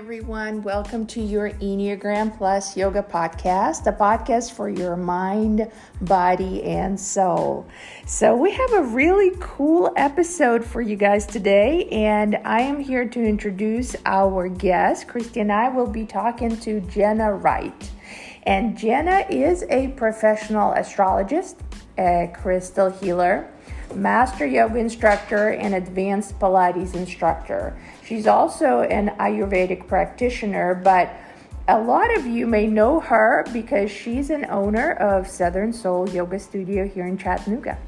everyone. Welcome to your Enneagram Plus Yoga Podcast, a podcast for your mind, body, and soul. So we have a really cool episode for you guys today, and I am here to introduce our guest. Christy and I will be talking to Jenna Wright. And Jenna is a professional astrologist, a crystal healer, master yoga instructor, and advanced Pilates instructor. She's also an Ayurvedic practitioner, but a lot of you may know her because she's an owner of Southern Soul Yoga Studio here in Chattanooga.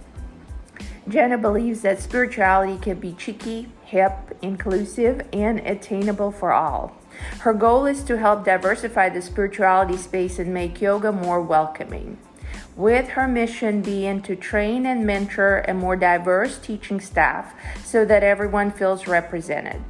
Jenna believes that spirituality can be cheeky, hip, inclusive, and attainable for all. Her goal is to help diversify the spirituality space and make yoga more welcoming, with her mission being to train and mentor a more diverse teaching staff so that everyone feels represented.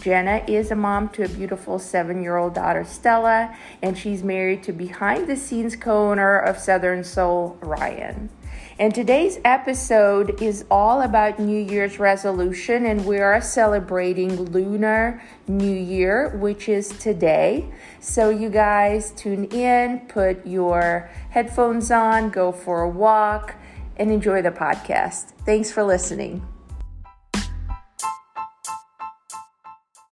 Jenna is a mom to a beautiful 7-year-old daughter, Stella, and she's married to behind-the-scenes co-owner of Southern Soul, Ryan. And today's episode is all about New Year's resolution, and we are celebrating Lunar New Year, which is today. So you guys tune in, put your headphones on, go for a walk, and enjoy the podcast. Thanks for listening.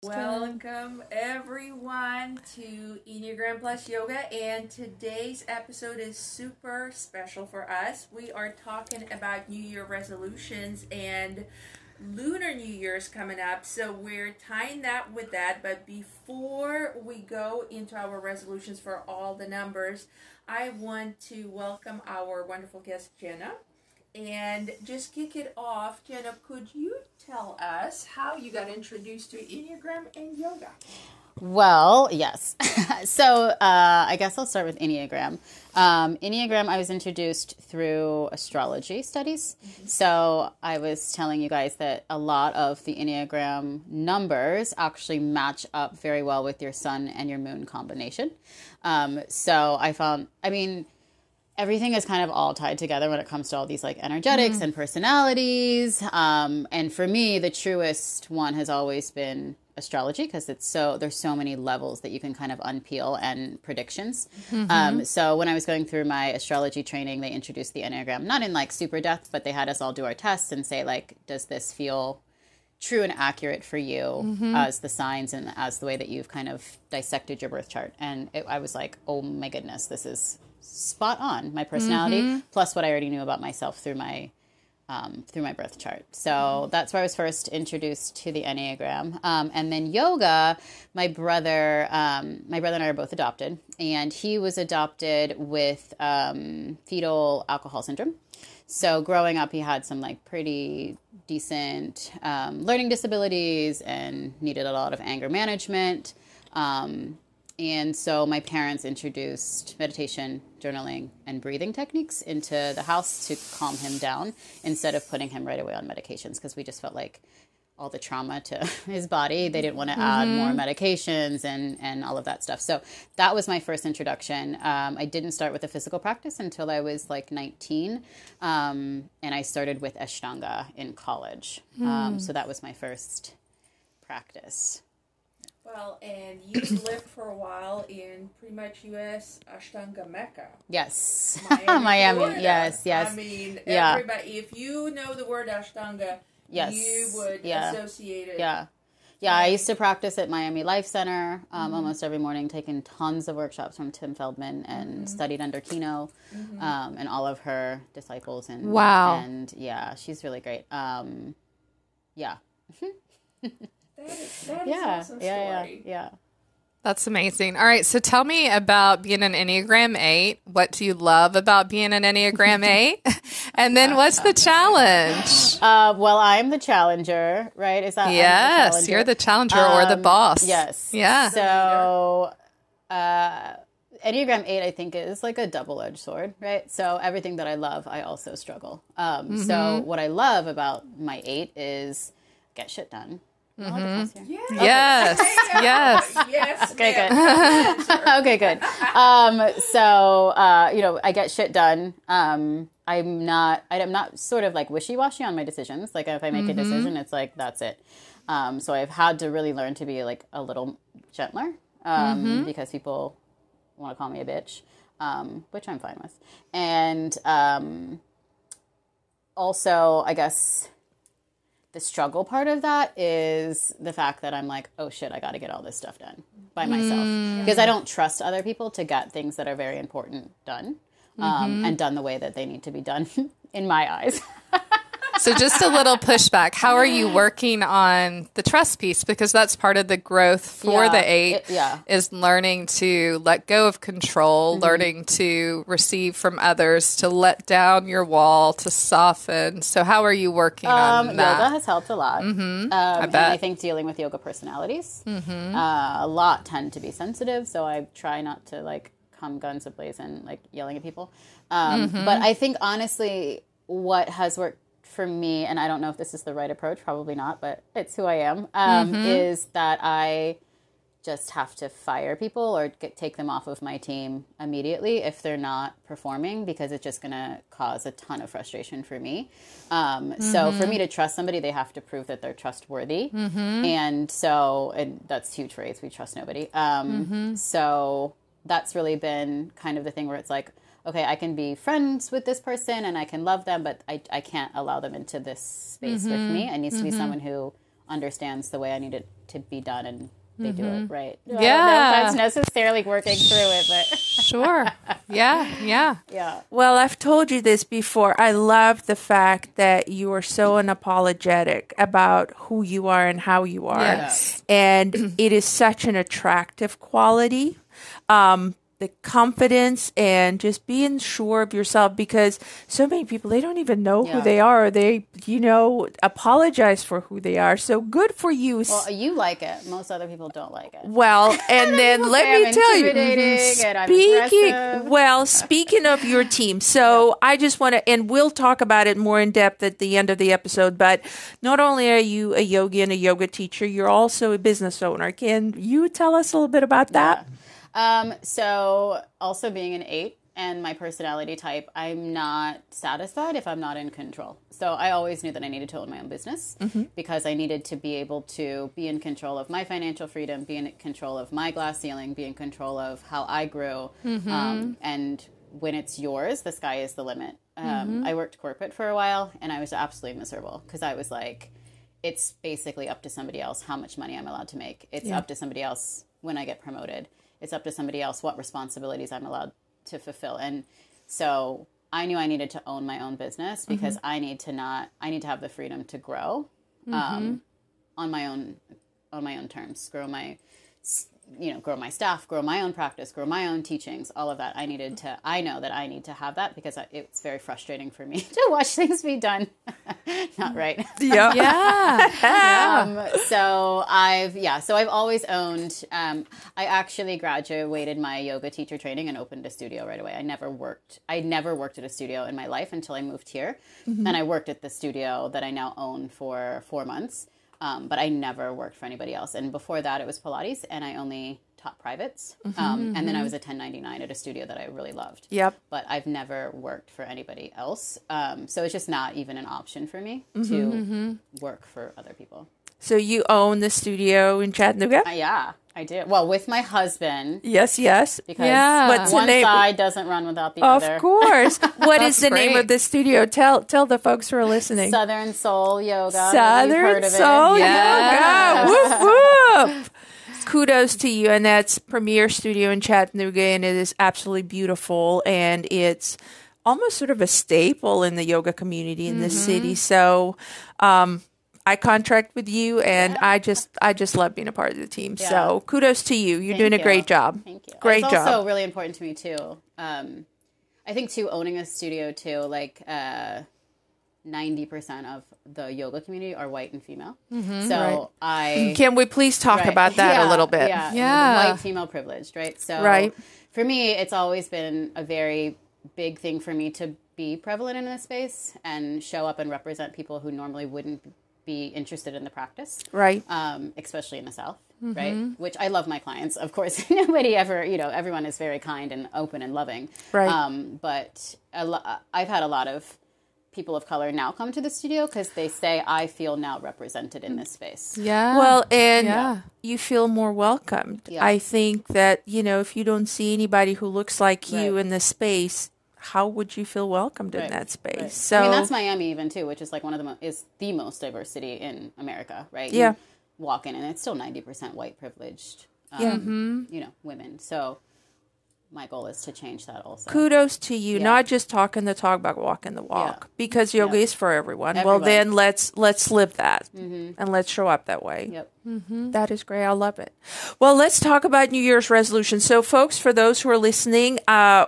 Welcome everyone to Enneagram Plus Yoga, and today's episode is super special for us. We are talking about New Year resolutions, and Lunar New Year is coming up, so we're tying that with that. But before we go into our resolutions for all the numbers, I want to welcome our wonderful guest, Jenna. And just kick it off, Jenna, could you tell us how you got introduced to Enneagram and yoga? Well, yes. I guess I'll start with Enneagram. Enneagram, I was introduced through astrology studies. Mm-hmm. So I was telling you guys that a lot of the Enneagram numbers actually match up very well with your sun and your moon combination. Everything is kind of all tied together when it comes to all these like energetics and personalities. And for me, the truest one has always been astrology because there's so many levels that you can kind of unpeel and predictions. Mm-hmm. So when I was going through my astrology training, they introduced the Enneagram, not in like super depth, but they had us all do our tests and say like, does this feel true and accurate for you as the signs and as the way that you've kind of dissected your birth chart? And I was like, oh my goodness, this is spot on my personality, plus what I already knew about myself through my birth chart. So that's where I was first introduced to the Enneagram. And then yoga, my brother and I are both adopted, and he was adopted with fetal alcohol syndrome. So growing up, he had some like pretty decent learning disabilities and needed a lot of anger management. And so my parents introduced meditation, journaling, and breathing techniques into the house to calm him down instead of putting him right away on medications, because we just felt like all the trauma to his body, they didn't want to add more medications and all of that stuff. So that was my first introduction. I didn't start with a physical practice until I was like 19, and I started with Ashtanga in college. So that was my first practice. Well, and you lived for a while in pretty much U.S. Ashtanga Mecca. Yes. Miami. Yes. I mean, everybody, if you know the word Ashtanga, you would associate it. Yeah, I used to practice at Miami Life Center almost every morning, taking tons of workshops from Tim Feldman and studied under Kino and all of her disciples. And, and she's really great. That is an awesome story. Yeah. That's amazing. All right, so tell me about being an Enneagram 8. What do you love about being an Enneagram 8? And then what's the challenge? Well, I'm the challenger, right? Is that Yes, you're the challenger or the boss. Yes. Yeah. So Enneagram 8, I think, is like a double-edged sword, right? So everything that I love, I also struggle. So what I love about my 8 is get shit done. Yes. Okay, good. So, I get shit done. I'm not sort of like wishy-washy on my decisions. Like if I make a decision, it's like, that's it. So I've had to really learn to be like a little gentler, because people want to call me a bitch, which I'm fine with. And, also I guess the struggle part of that is the fact that I'm like, oh shit, I got to get all this stuff done by myself because I don't trust other people to get things that are very important done. And done the way that they need to be done in my eyes. So just a little pushback. How are you working on the trust piece? Because that's part of the growth for the eight is learning to let go of control, learning to receive from others, to let down your wall, to soften. So how are you working on that? Yoga has helped a lot. I bet. And I think dealing with yoga personalities, a lot tend to be sensitive. So I try not to like, come guns ablazing, like yelling at people. But I think honestly what has worked for me, and I don't know if this is the right approach, probably not, but it's who I am, is that I just have to fire people or take them off of my team immediately if they're not performing, because it's just going to cause a ton of frustration for me. So for me to trust somebody, they have to prove that they're trustworthy. And so, and that's huge for eights. We trust nobody. So that's really been kind of the thing where it's like, okay, I can be friends with this person and I can love them, but I can't allow them into this space with me. It needs to be someone who understands the way I need it to be done, and they do it right. Yeah. I don't know if that's necessarily working through it, but... Sure. Yeah. Yeah. Yeah. Well, I've told you this before. I love the fact that you are so unapologetic about who you are and how you are. Yes. And it is such an attractive quality. The confidence and just being sure of yourself, because so many people, they don't even know who they are. They, you know, apologize for who they are. So good for you. Well, you like it. Most other people don't like it. Well, and then let me tell you, speaking of your team, so I just want to, and we'll talk about it more in depth at the end of the episode, but not only are you a yogi and a yoga teacher, you're also a business owner. Can you tell us a little bit about that? So also being an eight and my personality type, I'm not satisfied if I'm not in control. So I always knew that I needed to own my own business because I needed to be able to be in control of my financial freedom, be in control of my glass ceiling, be in control of how I grew. And when it's yours, the sky is the limit. I worked corporate for a while and I was absolutely miserable because I was like, it's basically up to somebody else how much money I'm allowed to make. It's up to somebody else when I get promoted. It's up to somebody else what responsibilities I'm allowed to fulfill. And so I knew I needed to own my own business because I need to have the freedom to grow on my own terms, grow my staff, grow my own practice, grow my own teachings, all of that. I know that I need to have that because it's very frustrating for me to watch things be done. Not right. Yeah. Yeah. So I've always owned, I actually graduated my yoga teacher training and opened a studio right away. I never worked at a studio in my life until I moved here. And I worked at the studio that I now own for 4 months. But I never worked for anybody else. And before that, it was Pilates, and I only taught privates. And then I was a 1099 at a studio that I really loved. Yep. But I've never worked for anybody else. So it's just not even an option for me to work for other people. So you own the studio in Chattanooga? Yeah, I do. Well, with my husband. Yes. Because one side doesn't run without the other. Of course. What is the name of the studio? Tell the folks who are listening. Southern Soul Yoga. Southern Soul Yoga. Woof, woof. Kudos to you. And that's premier studio in Chattanooga. And it is absolutely beautiful. And it's almost sort of a staple in the yoga community in this city. So, I contract with you, and I just love being a part of the team. Yeah. So kudos to you. You're doing a great job. Thank you. It's also really important to me too. I think too, owning a studio too, like 90% of the yoga community are white and female. Can we please talk about that a little bit? Yeah. White female privileged, right? So for me, it's always been a very big thing for me to be prevalent in this space and show up and represent people who normally wouldn't be interested in the practice. Right. Especially in the South. Mm-hmm. Right. Which I love my clients. Of course, nobody ever, you know, everyone is very kind and open and loving. Right. But I've had a lot of people of color now come to the studio because they say, I feel now represented in this space. Yeah. Well, and you feel more welcomed. Yeah. I think that, you know, if you don't see anybody who looks like you in the space, how would you feel welcomed in that space? Right. So I mean, that's Miami even too, which is like one of the most diversity in America, right? Yeah. You walk in and it's still 90% white privileged, you know, women. So my goal is to change that also. Kudos to you, not just talking the talk, but walking the walk, because yoga is for everyone. Well, then let's live that and let's show up that way. Yep. Mm-hmm. That is great. I love it. Well, let's talk about New Year's resolutions. So, folks, for those who are listening,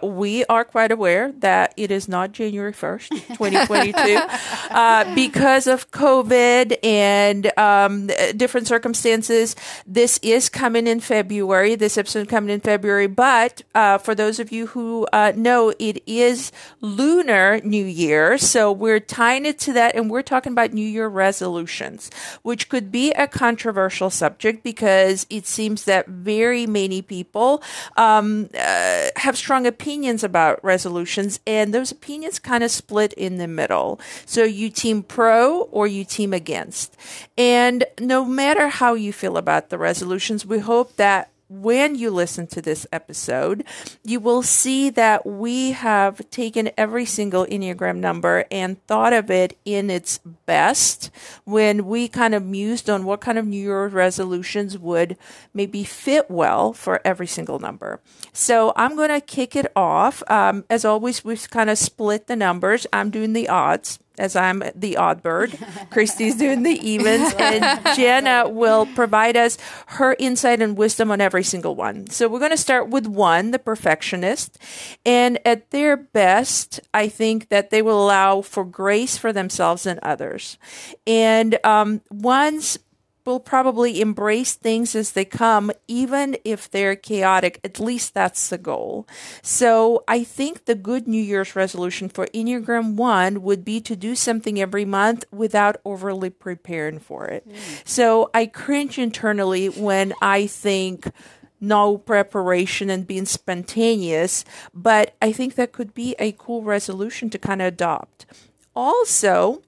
we are quite aware that it is not January 1st, 2022, because of COVID and different circumstances. This is coming in February. This episode coming in February. But for those of you who know, it is Lunar New Year. So we're tying it to that, and we're talking about New Year resolutions, which could be a controversial subject because it seems that very many people have strong opinions about resolutions, and those opinions kind of split in the middle. So you team pro or you team against. And no matter how you feel about the resolutions, we hope that when you listen to this episode, you will see that we have taken every single Enneagram number and thought of it in its best when we kind of mused on what kind of New Year resolutions would maybe fit well for every single number. So I'm going to kick it off. As always, we've kind of split the numbers. I'm doing the odds, as I'm the odd bird. Christy's doing the evens, and Jenna will provide us her insight and wisdom on every single one. So we're going to start with one, the perfectionist. And at their best, I think that they will allow for grace for themselves and others. And ones will probably embrace things as they come, even if they're chaotic. At least that's the goal. So I think the good New Year's resolution for Enneagram 1 would be to do something every month without overly preparing for it. So I cringe internally when I think no preparation and being spontaneous, but I think that could be a cool resolution to kind of adopt. Also,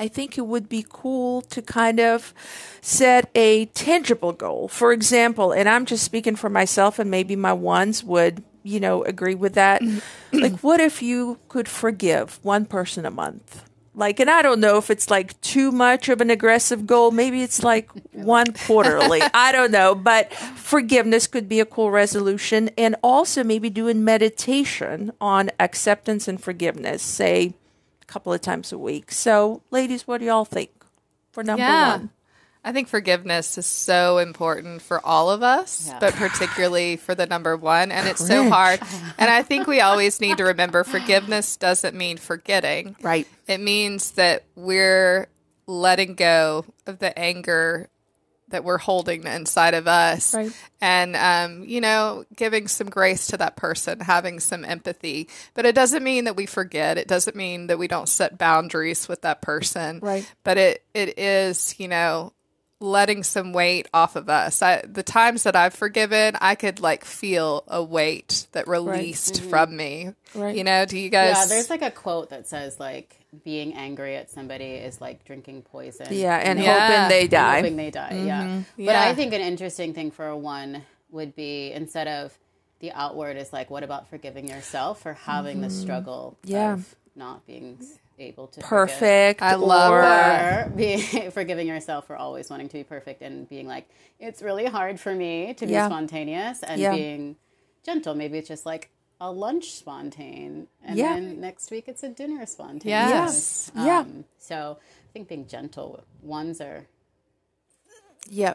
I think it would be cool to kind of set a tangible goal. For example, and I'm just speaking for myself, and maybe my ones would, you know, agree with that. Like, what if you could forgive one person a month? Like, and I don't know if it's like too much of an aggressive goal. Maybe it's like one quarterly. I don't know. But forgiveness could be a cool resolution. And also maybe doing meditation on acceptance and forgiveness, say, couple of times a week. So, ladies, what do y'all think for number one? I think forgiveness is so important for all of us, but particularly for the number one. And it's so hard. And I think we always need to remember forgiveness doesn't mean forgetting. Right. It means that we're letting go of the anger that we're holding inside of us. Right. And, you know, giving some grace to that person, having some empathy. But it doesn't mean that we forget. It doesn't mean that we don't set boundaries with that person. Right. But it is, you know, letting some weight off of us. The times that I've forgiven, I could like feel a weight that released from me. Right. You know, do you guys? Yeah, there's like a quote that says like, being angry at somebody is like drinking poison. Yeah, and hoping they die. And hoping they die, But I think an interesting thing for a one would be, instead of the outward, is like, what about forgiving yourself for having the struggle of not being able to perfect? I love that. Forgiving yourself for always wanting to be perfect and being like, it's really hard for me to be spontaneous and being gentle. Maybe it's just like, a lunch spontane, and then next week it's a dinner spontane. Yes. So I think being gentle, ones are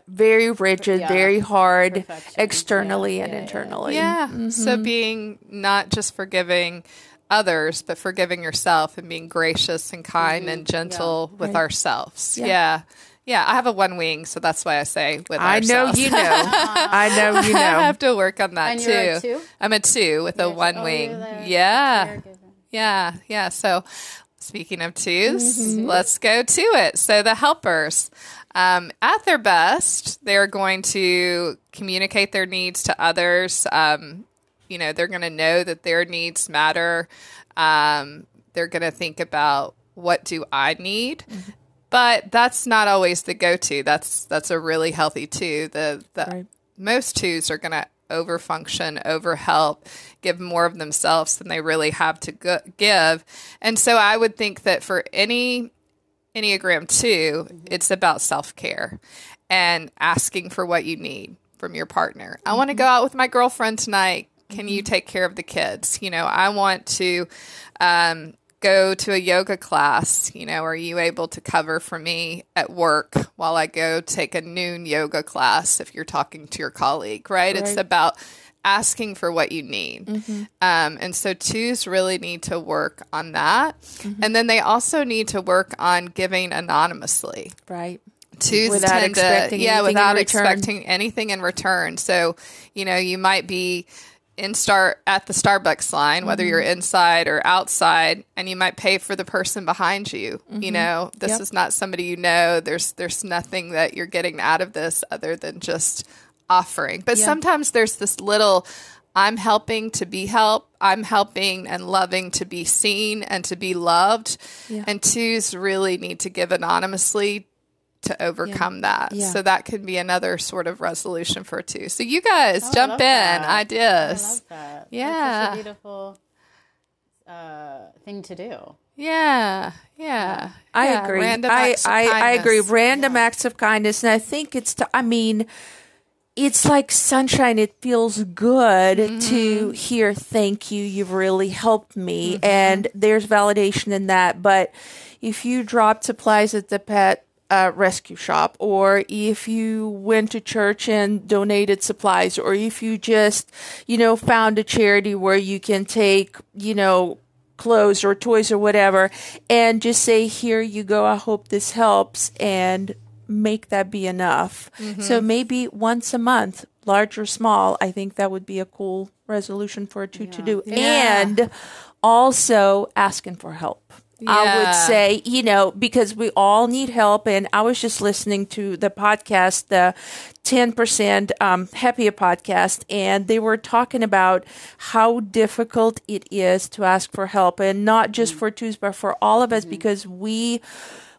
very rigid, very hard, externally and internally. Yeah. Mm-hmm. So being not just forgiving others, but forgiving yourself and being gracious and kind and gentle with ourselves. Yeah, I have a one wing, so that's why I say with ourselves. I know you know. I know you know. I have to work on that and too. You're a two? I'm a two with a one wing. Yeah. So Speaking of twos, let's go to it. So the helpers, at their best, they're going to communicate their needs to others. You know, they're going to know that their needs matter. They're going to think about, what do I need? But that's not always the go-to. That's a really healthy two. The right. Most twos are going to overfunction, overhelp, give more of themselves than they really have to give. And so I would think that for any Enneagram 2, it's about self-care and asking for what you need from your partner. I want to go out with my girlfriend tonight. Can you take care of the kids? You know, I want to go to a yoga class. You know, are you able to cover for me at work while I go take a noon yoga class if you're talking to your colleague, right? It's about asking for what you need. And so twos really need to work on that. And then they also need to work on giving anonymously. Twos tend to, without expecting anything in return. So, you know, you might be at the Starbucks line, whether you're inside or outside, and you might pay for the person behind you. You know, this is not somebody you know. There's nothing that you're getting out of this other than just offering. But sometimes there's this little, I'm helping to be helped. I'm helping and loving to be seen and to be loved. And twos really need to give anonymously to overcome that. So that could be another sort of resolution for two. So you guys jump in ideas. I love that. Yeah. It's a beautiful thing to do. Yeah. I agree. Random acts of kindness. I agree. Random acts of kindness. And I think it's, it's like sunshine. It feels good to hear, thank you. You've really helped me. And there's validation in that. But if you dropped supplies at the pet rescue shop, or if you went to church and donated supplies, or if you just, found a charity where you can take, clothes or toys or whatever, and just say, here you go. I hope this helps, and make that be enough. So maybe once a month, large or small, I think that would be a cool resolution for a two to do. And also asking for help. I would say, because we all need help. And I was just listening to the podcast, the 10% Happier podcast, and they were talking about how difficult it is to ask for help, and not just for twos, but for all of us, because we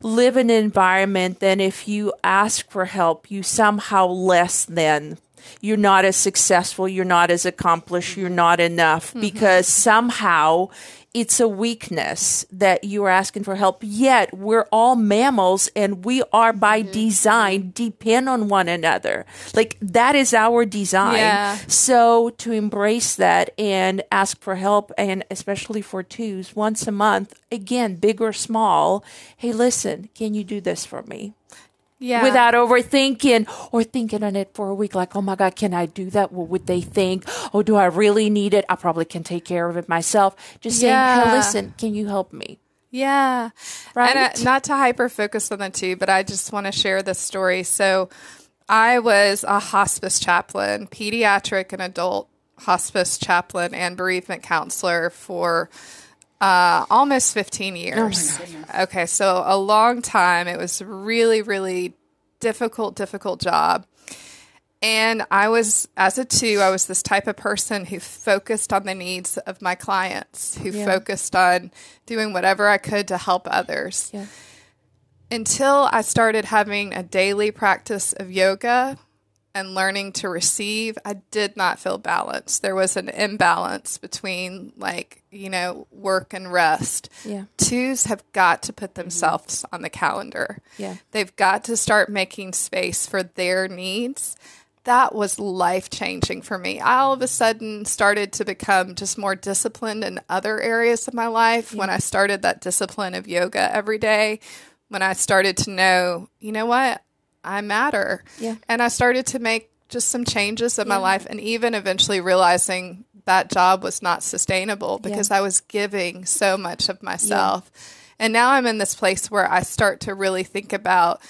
live in an environment that if you ask for help, you somehow less than. You're not as successful, you're not as accomplished, you're not enough, because somehow it's a weakness that you are asking for help. Yet we're all mammals, and we are by design depend on one another. Like, that is our design. So to embrace that and ask for help, and especially for twos, once a month, again, big or small, hey, listen, can you do this for me? Without overthinking or thinking on it for a week, like, oh my God, can I do that? What would they think? Oh, do I really need it? I probably can take care of it myself. Just saying, hey, listen, can you help me? Right. And not to hyper focus on the two, but I just want to share this story. So I was a hospice chaplain, pediatric and adult hospice chaplain, and bereavement counselor for almost 15 years. Okay, so a long time. It was really, really difficult job. And I was, as a two, I was this type of person who focused on the needs of my clients, who focused on doing whatever I could to help others. Until I started having a daily practice of yoga and learning to receive, I did not feel balanced. There was an imbalance between, like, work and rest. Twos have got to put themselves on the calendar. They've got to start making space for their needs. That was life-changing for me. I all of a sudden started to become just more disciplined in other areas of my life when I started that discipline of yoga every day, when I started to know, what? I matter. And I started to make just some changes in my life, and even eventually realizing that job was not sustainable because I was giving so much of myself. And now I'm in this place where I start to really think about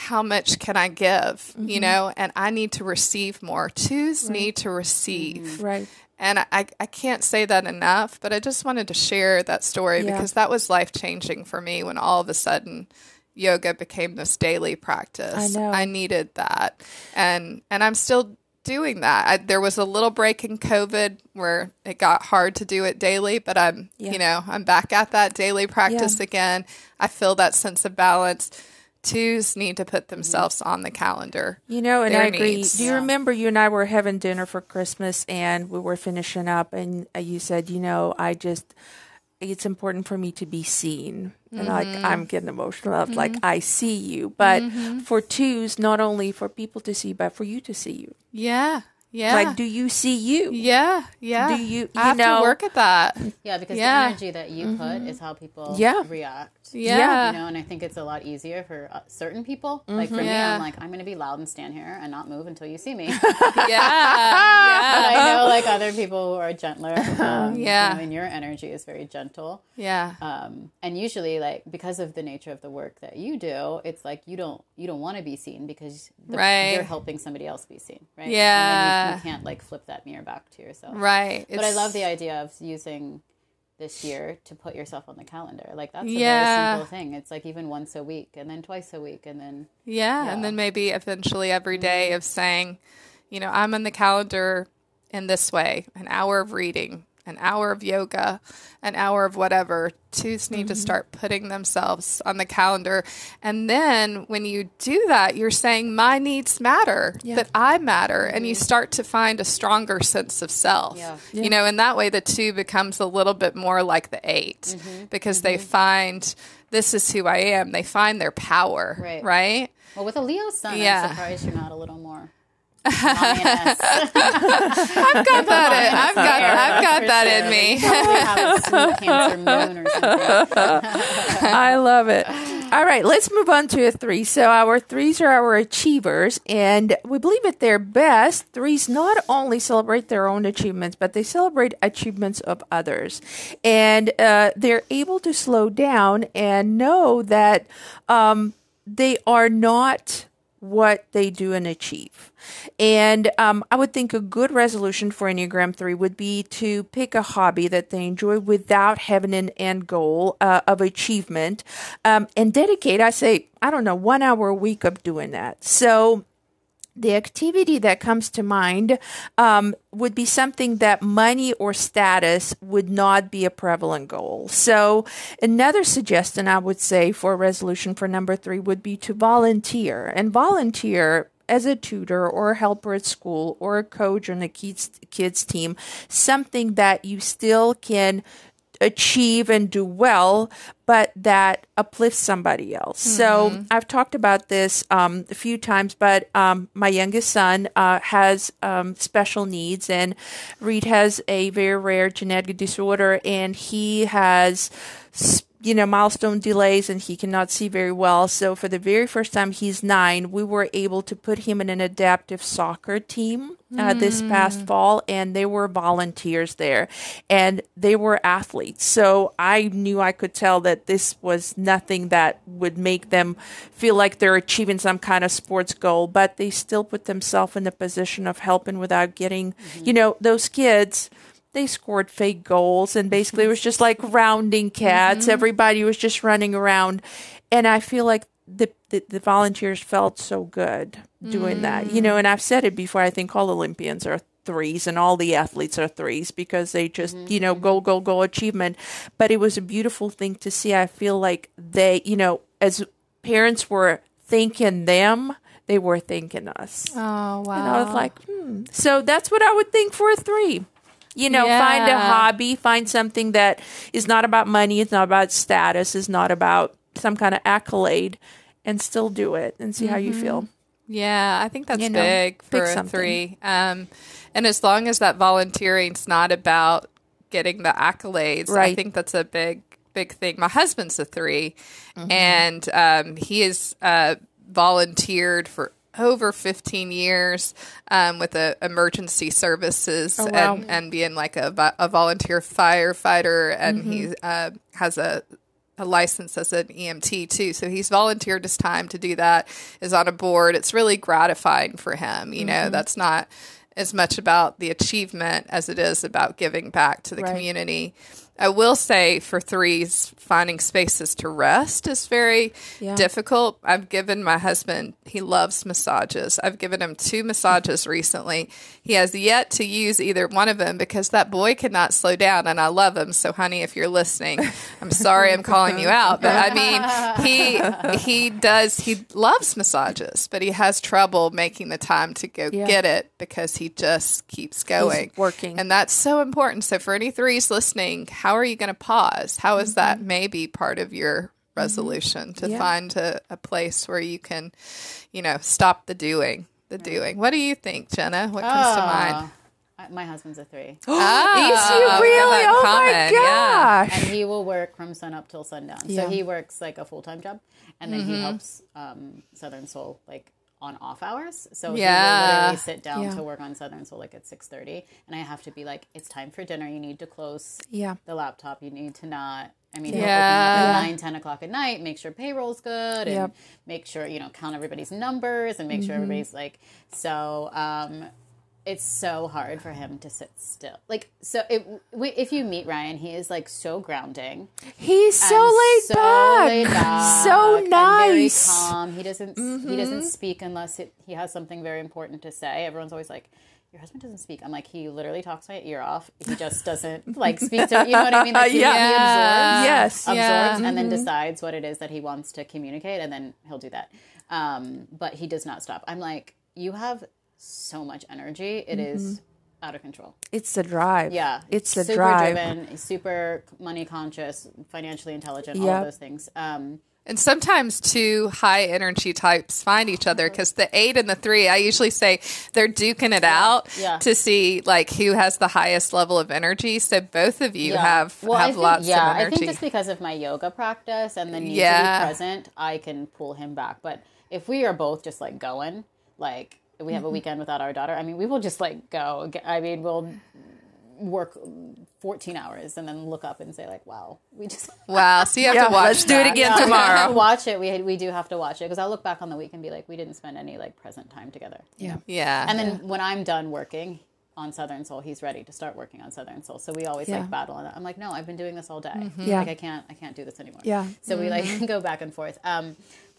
how much can I give, mm-hmm. you know, and I need to receive more. Twos right. need to receive. Mm-hmm. Right. And I can't say that enough, but I just wanted to share that story yeah. because that was life-changing for me when all of a sudden yoga became this daily practice. I know. I needed that. And I'm still doing that. There was a little break in COVID where it got hard to do it daily, but I'm, yeah. you know, I'm back at that daily practice yeah. again. I feel that sense of balance. Twos need to put themselves on the calendar. You know, and I agree. Needs. Do you remember you and I were having dinner for Christmas and we were finishing up and you said, you know, it's important for me to be seen. And mm-hmm. I'm getting emotional. Mm-hmm. Like, I see you. But mm-hmm. for twos, not only for people to see, but for you to see you. Yeah. Yeah. Like, do you see you? Yeah. Yeah. Do you, I have to work at that. Yeah. Because yeah. the energy that you mm-hmm. put is how people yeah. react. Yeah. yeah. You know, and I think it's a lot easier for certain people. Mm-hmm. Like, for me, I'm like, I'm going to be loud and stand here and not move until you see me. yeah. yeah. But I know, like, other people who are gentler. Yeah. You know, and your energy is very gentle. Yeah. And usually, like, because of the nature of the work that you do, it's like you don't want to be seen because you're helping somebody else be seen. Right. Yeah. You can't, like, flip that mirror back to yourself. Right. But I love the idea of using this year to put yourself on the calendar. Like, that's a yeah. very simple thing. It's, like, even once a week and then twice a week and then... Yeah, yeah. and then maybe eventually every day of saying, you know, I'm on the calendar in this way, an hour of reading, an hour of yoga, an hour of whatever. Twos need mm-hmm. to start putting themselves on the calendar. And then when you do that, you're saying my needs matter, yeah. that I matter. Mm-hmm. And you start to find a stronger sense of self. Yeah. Yeah. You know, in that way, the two becomes a little bit more like the eight mm-hmm. because mm-hmm. they find this is who I am. They find their power. Right. Right? Well, with a Leo sun, yeah. I'm surprised you're not a little more. I've got that in me. Cancer moon or something. I love it. All right, let's move on to a three. So our threes are our achievers, and we believe at their best, threes not only celebrate their own achievements, but they celebrate achievements of others, and they're able to slow down and know that they are not what they do and achieve. And I would think a good resolution for Enneagram 3 would be to pick a hobby that they enjoy without having an end goal of achievement and dedicate, I don't know, 1 hour a week of doing that. So the activity that comes to mind would be something that money or status would not be a prevalent goal. So another suggestion I would say for a resolution for number 3 would be to volunteer. And volunteer as a tutor or a helper at school or a coach on the kids team, something that you still can achieve and do well, but that uplifts somebody else. Mm-hmm. So I've talked about this a few times, but my youngest son has special needs, and Reed has a very rare genetic disorder, and he has milestone delays and he cannot see very well. So for the very first time, he's 9, we were able to put him in an adaptive soccer team this past fall, and they were volunteers there and they were athletes. So I knew I could tell that this was nothing that would make them feel like they're achieving some kind of sports goal, but they still put themselves in the position of helping without getting, those kids, they scored fake goals, and basically it was just like rounding cats. Mm-hmm. Everybody was just running around. And I feel like the volunteers felt so good doing that. You know, and I've said it before, I think all Olympians are threes and all the athletes are threes because they just, goal achievement. But it was a beautiful thing to see. I feel like they, as parents were thanking them, they were thanking us. Oh, wow. And I was like, So that's what I would think for a three. Find a hobby, find something that is not about money, it's not about status, it's not about some kind of accolade, and still do it and see how you feel. Yeah, I think that's big for a three. And as long as that volunteering's not about getting the accolades, right. I think that's a big thing. My husband's a three, and he has volunteered for over 15 years with emergency services. Oh, wow. and being like a volunteer firefighter, and he has a a license as an EMT too. So he's volunteered his time to do that, is on a board. It's really gratifying for him. You know, that's not as much about the achievement as it is about giving back to the community. I will say for threes, finding spaces to rest is very difficult. I've given my husband, he loves massages. I've given him 2 massages recently. He has yet to use either one of them because that boy cannot slow down, and I love him. So, honey, if you're listening, I'm sorry I'm calling you out. But, I mean, he loves massages, but he has trouble making the time to go get it because he just keeps going. He's working. And that's so important. So for any threes listening, how are you going to pause? How is that maybe part of your resolution to find a place where you can, you know, stop the doing, What do you think, Jenna? What comes to mind? My husband's a 3. Is he really? Oh, my gosh. Yeah. And he will work from sun up till sundown. Yeah. So he works like a full-time job, and then he helps Southern Soul like on off hours. So he will literally sit down to work on Southern Soul like at 6:30, and I have to be like, it's time for dinner. You need to close the laptop. You need to not, he'll open up at 9-10 o'clock at night, make sure payroll's good, and make sure, you know, count everybody's numbers and make sure everybody's like, so it's so hard for him to sit still. Like, so if you meet Ryan, he is like so grounding. He's so laid back, so nice, very calm. He doesn't speak unless he has something very important to say. Everyone's always like, your husband doesn't speak. I'm like, he literally talks my ear off. He just doesn't like speak to, you know what I mean? Like he absorbs and then decides what it is that he wants to communicate, and then he'll do that. But he does not stop. I'm like, you have so much energy. It is out of control. It's the drive. Yeah. It's the drive. Super driven, super money conscious, financially intelligent, all of those things. And sometimes 2 high energy types find each other, because the 8 and the 3, I usually say they're duking it out to see like who has the highest level of energy. So both of you have lots of energy. I think just because of my yoga practice and the need to be present, I can pull him back. But if we are both just like going, like, we have a weekend without our daughter, I mean, we will just like go. I mean, we'll work 14 hours and then look up and say like, wow, we just... Wow, so you have to watch Let's do it again tomorrow. Watch it. We do have to watch it, because I'll look back on the week and be like, we didn't spend any like present time together. Yeah. Yeah. And then when I'm done working on Southern Soul, he's ready to start working on Southern Soul. So we always like battle on that. I'm like, no, I've been doing this all day. Like I can't do this anymore. Yeah. So we like go back and forth.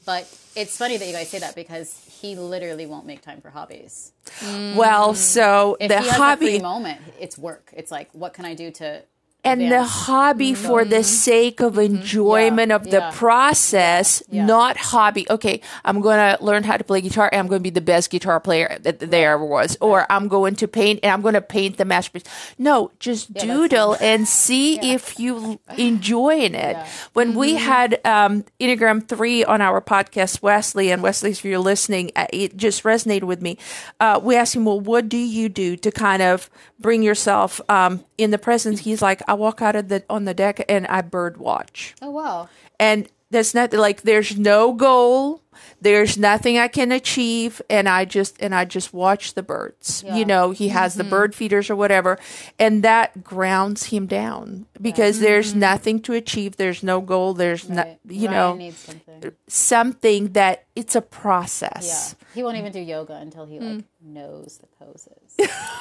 But it's funny that you guys say that, because he literally won't make time for hobbies. Well, so if the hobby a free moment, it's work. It's like, what can I do to the hobby for the sake of enjoyment of the process, not hobby. Okay, I'm going to learn how to play guitar, and I'm going to be the best guitar player that there ever was. Or I'm going to paint, and I'm going to paint the masterpiece. No, just doodle and see if you enjoy it. Yeah. When we had Enneagram 3 on our podcast, Wesley, and Wesley, if you're listening, it just resonated with me. We asked him, well, what do you do to kind of bring yourself in the presence? He's like, I walk out on the deck and I bird watch. Oh, wow. And that's not like, there's no goal. There's nothing I can achieve. And I just watch the birds, you know, he has the bird feeders or whatever. And that grounds him down, because there's nothing to achieve. There's no goal. There's not, you know, something that it's a process. Yeah. He won't even do yoga until he like knows the poses.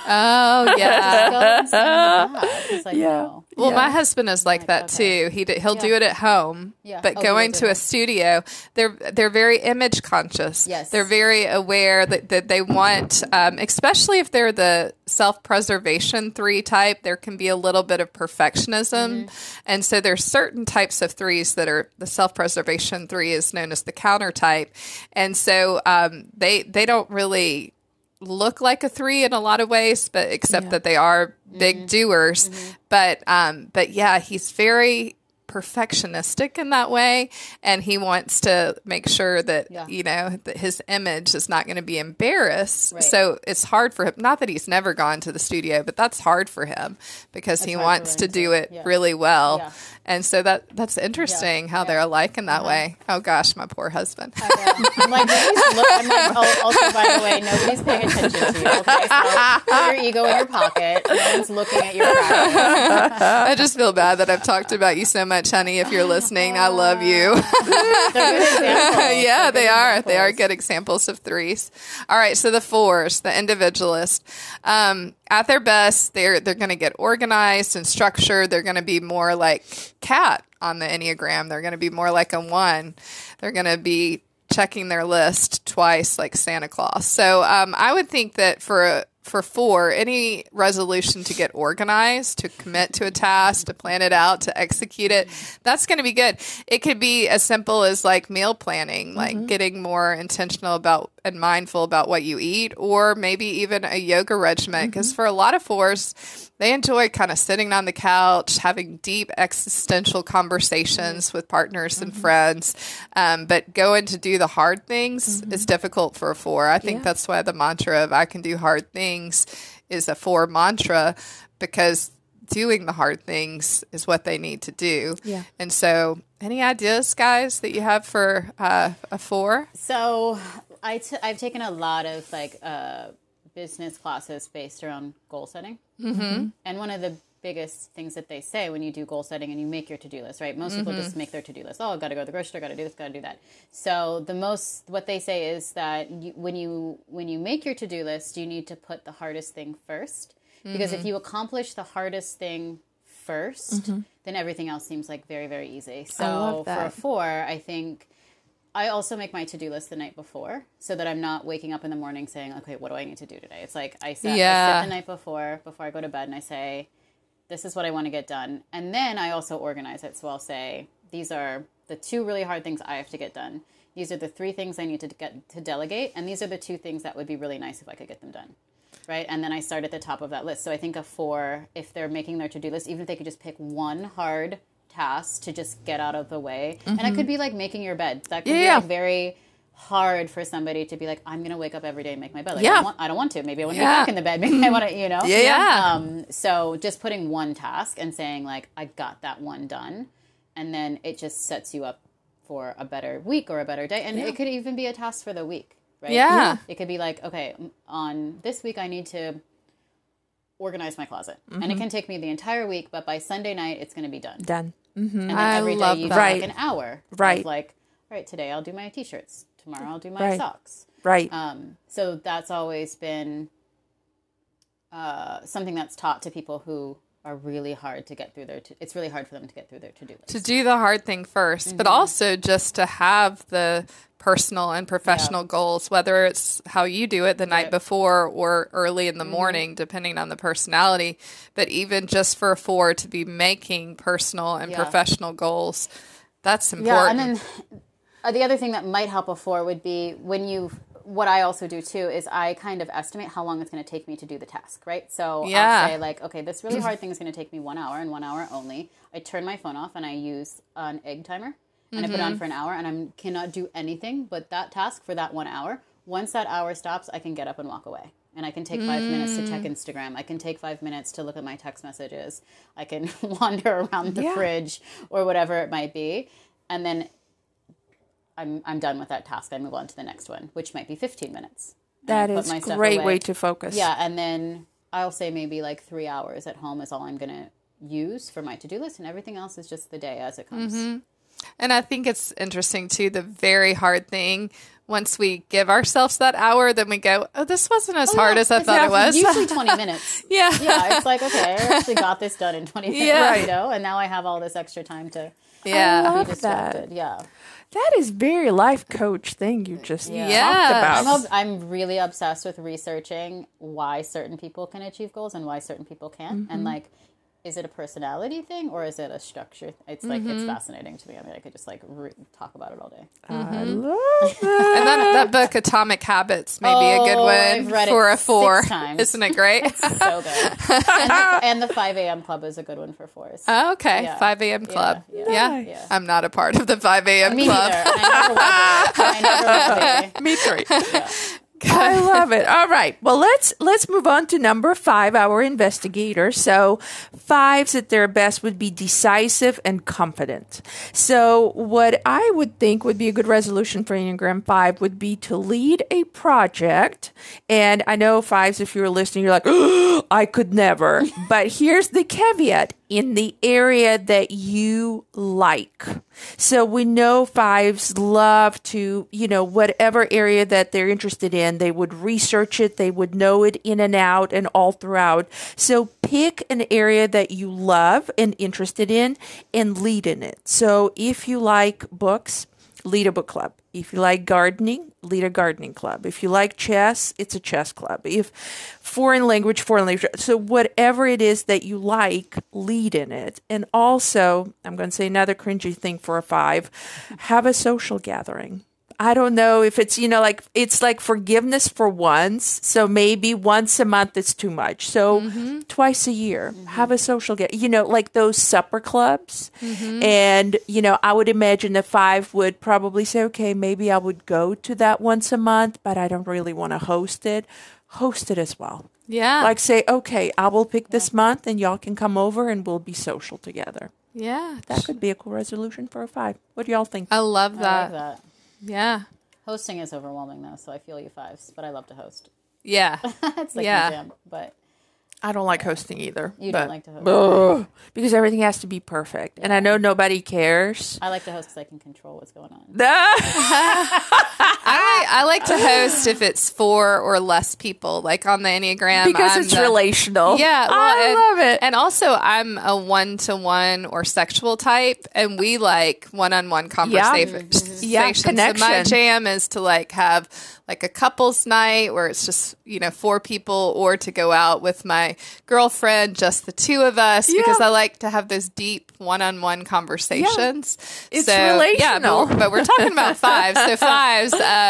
Oh yeah. Just go and stand. He's like, no. Well, my husband is like that too. He'll do it at home, but going to a studio, they're very image conscious. Yes. They're very aware that they want, especially if they're the self-preservation 3 type, there can be a little bit of perfectionism. And so there's certain types of 3s that are, the self-preservation 3 is known as the counter type. And so they don't really look like a 3 in a lot of ways, but except that they are big doers. But yeah, he's very perfectionistic in that way, and he wants to make sure that you know, that his image is not going to be embarrassed. So it's hard for him, not that he's never gone to the studio, but that's hard for him, because he wants to do it really well And so that's interesting how they're alike in that way. Oh gosh, my poor husband. I'm like, also, by the way, nobody's paying attention to you. Okay, so put your ego in your pocket. No one's looking at your crowd. I just feel bad that I've talked about you so much, honey. If you're listening, I love you. They're good examples. Yeah, they are. Examples. They are good examples of threes. All right, so the fours, the individualist. At their best, they're going to get organized and structured. They're going to be more like Cat on the Enneagram. They're going to be more like a one. They're going to be checking their list twice, like Santa Claus. So I would think that for four, any resolution to get organized, to commit to a task, to plan it out, to execute it, that's going to be good. It could be as simple as like meal planning, like getting more intentional about and mindful about what you eat, or maybe even a yoga regimen. Because for a lot of fours, they enjoy kind of sitting on the couch, having deep existential conversations with partners and friends. But going to do the hard things is difficult for a four. I think that's why the mantra of I can do hard things is a four mantra, because doing the hard things is what they need to do. Yeah. And so any ideas, guys, that you have for a four? So I've taken a lot of like business classes based around goal setting. And one of the biggest things that they say when you do goal setting and you make your to-do list, right? Most people just make their to-do list. Oh, I've got to go to the grocery store, got to do this, got to do that. So what they say is that when you make your to-do list, you need to put the hardest thing first, because if you accomplish the hardest thing first, then everything else seems like very, very easy. So for a four, I think I also make my to-do list the night before, so that I'm not waking up in the morning saying, okay, what do I need to do today? It's like I sit the night before I go to bed, and I say, this is what I want to get done. And then I also organize it. So I'll say, these are the two really hard things I have to get done. These are the three things I need to get to delegate. And these are the two things that would be really nice if I could get them done. Right. And then I start at the top of that list. So I think a four, if they're making their to-do list, even if they could just pick one hard task to just get out of the way. And it could be like making your bed. That could be like very hard for somebody to be like, I'm going to wake up every day and make my bed. Like, I don't want to. Maybe I want to get back in the bed. Maybe I want to, you know? So just putting one task and saying like, I got that one done. And then it just sets you up for a better week or a better day. And it could even be a task for the week, right? It could be like, okay, on this week I need to organize my closet. And it can take me the entire week, but by Sunday night it's going to be done. And then every day you have like an hour. Of like, all right, today I'll do my t-shirts. Tomorrow I'll do my socks. So that's always been something that's taught to people who are really hard to get through their it's really hard for them to get through their to-do list. To do the hard thing first, but also just to have the personal and professional goals, whether it's how you do it the night before or early in the morning, depending on the personality. But even just for a four to be making personal and professional goals, that's important. Yeah, and then the other thing that might help a four would be what I also do too is I kind of estimate how long it's going to take me to do the task, right? So I'll say like, okay, this really hard thing is going to take me 1 hour and 1 hour only. I turn my phone off and I use an egg timer and I put it on for an hour and I cannot do anything but that task for that 1 hour. Once that hour stops, I can get up and walk away. And I can take 5 minutes to check Instagram. I can take 5 minutes to look at my text messages. I can wander around the fridge or whatever it might be. And then I'm done with that task. I move on to the next one, which might be 15 minutes. That is a great way to focus. Yeah, and then I'll say maybe like 3 hours at home is all I'm going to use for my to-do list, and everything else is just the day as it comes. And I think it's interesting, too, the very hard thing. Once we give ourselves that hour, then we go, oh, this wasn't as hard as I thought it was. Usually 20 minutes. Yeah, it's like, okay, I actually got this done in 20 minutes, you know, and now I have all this extra time to be distracted. That. Yeah. That is very life coach thing you just talked about. I'm really obsessed with researching why certain people can achieve goals and why certain people can't. And like, is it a personality thing or is it a structure? It's like, it's fascinating to me. I mean, I could just like talk about it all day. I love that. And that book, Atomic Habits, may be a good one for a four. 6 times. Isn't it great? It's so good. And the 5 a.m. club is a good one for fours. Oh, okay. Yeah. 5 a.m. club. Yeah. I'm not a part of the 5 a.m. club. Me neither. I never will be. Me three. Yeah. I love it. All right. Well, let's move on to number 5, our investigator. So fives at their best would be decisive and confident. So what I would think would be a good resolution for Enneagram 5 would be to lead a project. And I know fives, if you're listening, you're like, oh, I could never. But here's the caveat. In the area that you like. So we know fives love to, whatever area that they're interested in, they would research it, they would know it in and out and all throughout. So pick an area that you love and interested in and lead in it. So if you like books, lead a book club. If you like gardening, lead a gardening club. If you like chess, it's a chess club. If foreign language. So whatever it is that you like, lead in it. And also, I'm going to say another cringy thing for a 5, have a social gathering. I don't know if it's, it's like forgiveness for once. So maybe once a month is too much. So twice a year, have a social get, like those supper clubs. And, I would imagine the 5 would probably say, okay, maybe I would go to that once a month, but I don't really want to host it. Host it as well. Yeah. Like say, okay, I will pick this month and y'all can come over and we'll be social together. Yeah. That could be a cool resolution for a 5. What do y'all think? I love that. I like that. Yeah. Hosting is overwhelming, though, so I feel you fives, but I love to host. Yeah. It's like my jam, but... I don't like hosting either. You don't like to host. Because everything has to be perfect. Yeah. And I know nobody cares. I like to host because I can control what's going on. I like to host if it's 4 or less people, like on the Enneagram. Because it's relational. Yeah. Well, I love it. And also, I'm a 1-to-1 or sexual type, and we like one-on-one conversations. Yeah, connection. So my jam is to have a couple's night where it's just, 4 people, or to go out with my girlfriend, just the 2 of us, because I like to have those deep one-on-one conversations. Yeah. It's relational. Yeah, but we're talking about 5s. So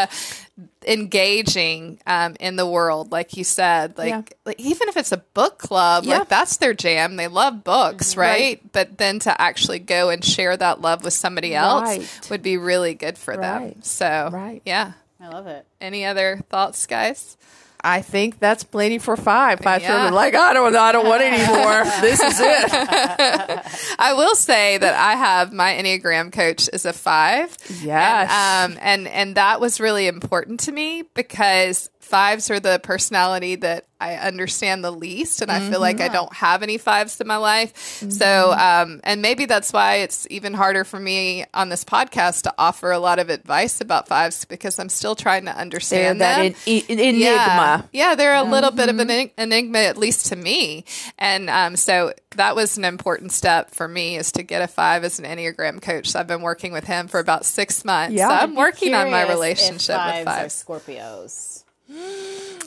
5s, engaging in the world, like you said, like even if it's a book club, that's their jam. They love books, right? But then to actually go and share that love with somebody else would be really good for them. So, yeah. I love it. Any other thoughts, guys? I think that's plenty for 5. 5 children like, I don't want any more. This is it. I will say that I have my Enneagram coach is a 5. Yes. And that was really important to me because 5s are the personality that I understand the least, and I feel like I don't have any 5s in my life. So, and maybe that's why it's even harder for me on this podcast to offer a lot of advice about 5s because I'm still trying to understand them. That enigma. Yeah, they're a little bit of an enigma, at least to me. And so that was an important step for me is to get a 5 as an Enneagram coach. So I've been working with him for about 6 months. Yeah. So I'm working on my relationship with 5s. Or Scorpios.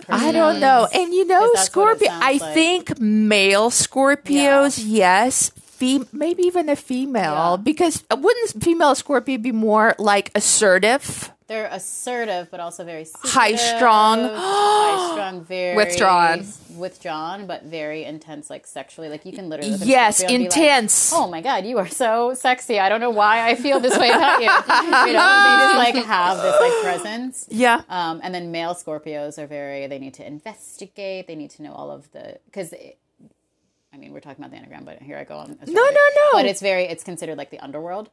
I don't know. And Scorpio, I think male Scorpios, yes. Maybe even a female. Yeah. Because wouldn't female Scorpio be more like assertive? They're assertive, but also very secretive. High strung, very withdrawn, but very intense, like sexually. Like you can literally look at Scorpio intense. And be like, oh my God, you are so sexy. I don't know why I feel this way about you. They just have this presence. Yeah. And then male Scorpios are they need to investigate. They need to know all of we're talking about the Enneagram, but here I go on. No. But it's considered like the underworld.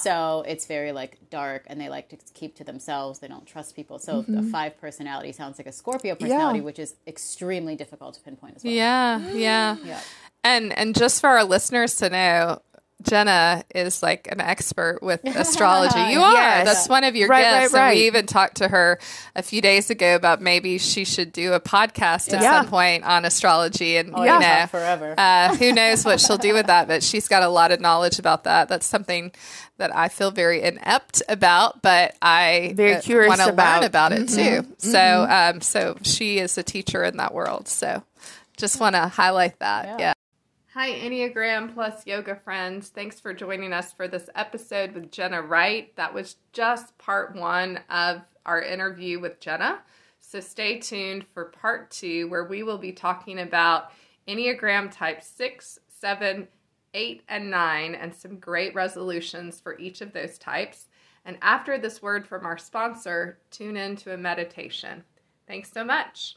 So it's very dark, and they like to keep to themselves. They don't trust people. So a 5 personality sounds like a Scorpio personality, which is extremely difficult to pinpoint as well. Yeah. And just for our listeners to know, Jenna is an expert with astrology. You are. Yes. That's one of your gifts. And we even talked to her a few days ago about maybe she should do a podcast at some point on astrology. And, forever. Who knows what she'll do with that, but she's got a lot of knowledge about that. That's something that I feel very inept about, but I want to learn about it too. So she is a teacher in that world. So just want to highlight that. Yeah. Hi, Enneagram Plus Yoga friends. Thanks for joining us for this episode with Jenna Wright. That was just part 1 of our interview with Jenna. So stay tuned for part 2, where we will be talking about Enneagram type 6, 7, 8, and 9, and some great resolutions for each of those types. And after this word from our sponsor, tune in to a meditation. Thanks so much.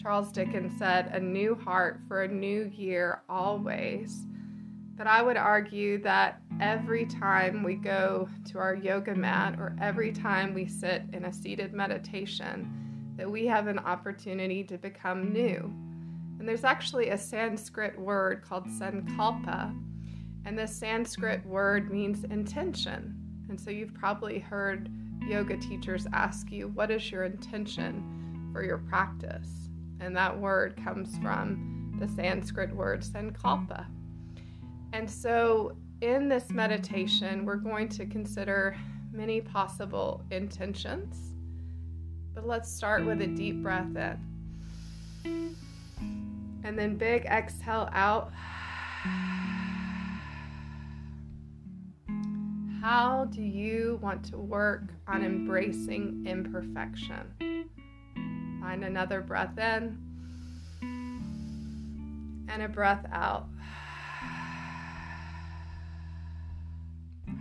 Charles Dickens said, "A new heart for a new year always." But I would argue that every time we go to our yoga mat or every time we sit in a seated meditation, that we have an opportunity to become new. And there's actually a Sanskrit word called Sankalpa, and this Sanskrit word means intention. And so you've probably heard yoga teachers ask you, what is your intention for your practice? And that word comes from the Sanskrit word sankalpa. And so in this meditation, we're going to consider many possible intentions. But let's start with a deep breath in. And then big exhale out. How do you want to work on embracing imperfection? Find another breath in and a breath out.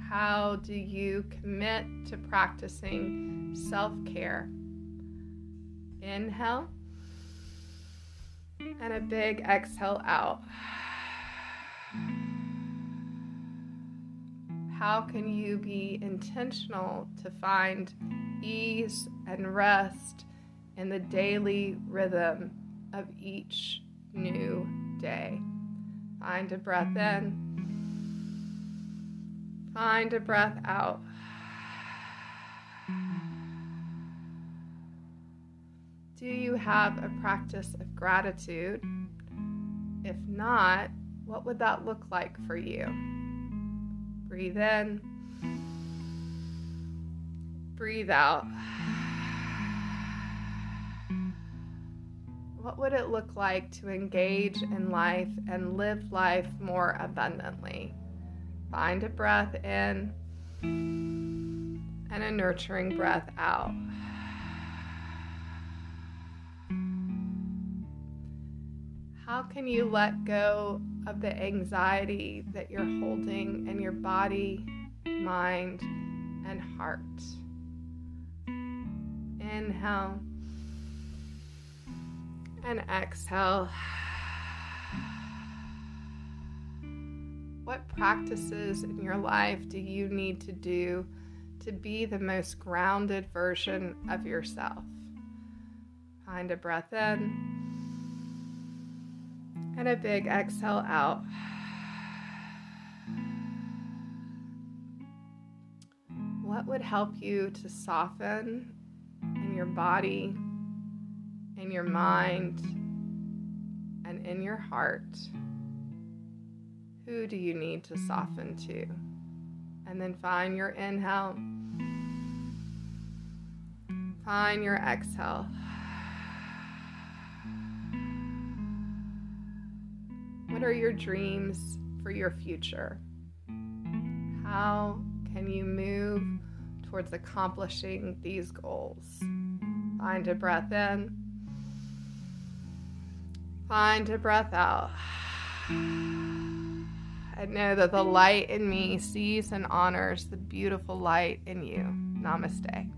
How do you commit to practicing self-care? Inhale and a big exhale out. How can you be intentional to find ease and rest and the daily rhythm of each new day? Find a breath in. Find a breath out. Do you have a practice of gratitude? If not, what would that look like for you? Breathe in. Breathe out. What would it look like to engage in life and live life more abundantly? Find a breath in and a nurturing breath out. How can you let go of the anxiety that you're holding in your body, mind, and heart? Inhale. And exhale. What practices in your life do you need to do to be the most grounded version of yourself? Find a breath in and a big exhale out. What would help you to soften in your body, in your mind, and in your heart? Who do you need to soften to? And then find your inhale. Find your exhale. What are your dreams for your future? How can you move towards accomplishing these goals? Find a breath in. Find a breath out. I know that the light in me sees and honors the beautiful light in you. Namaste.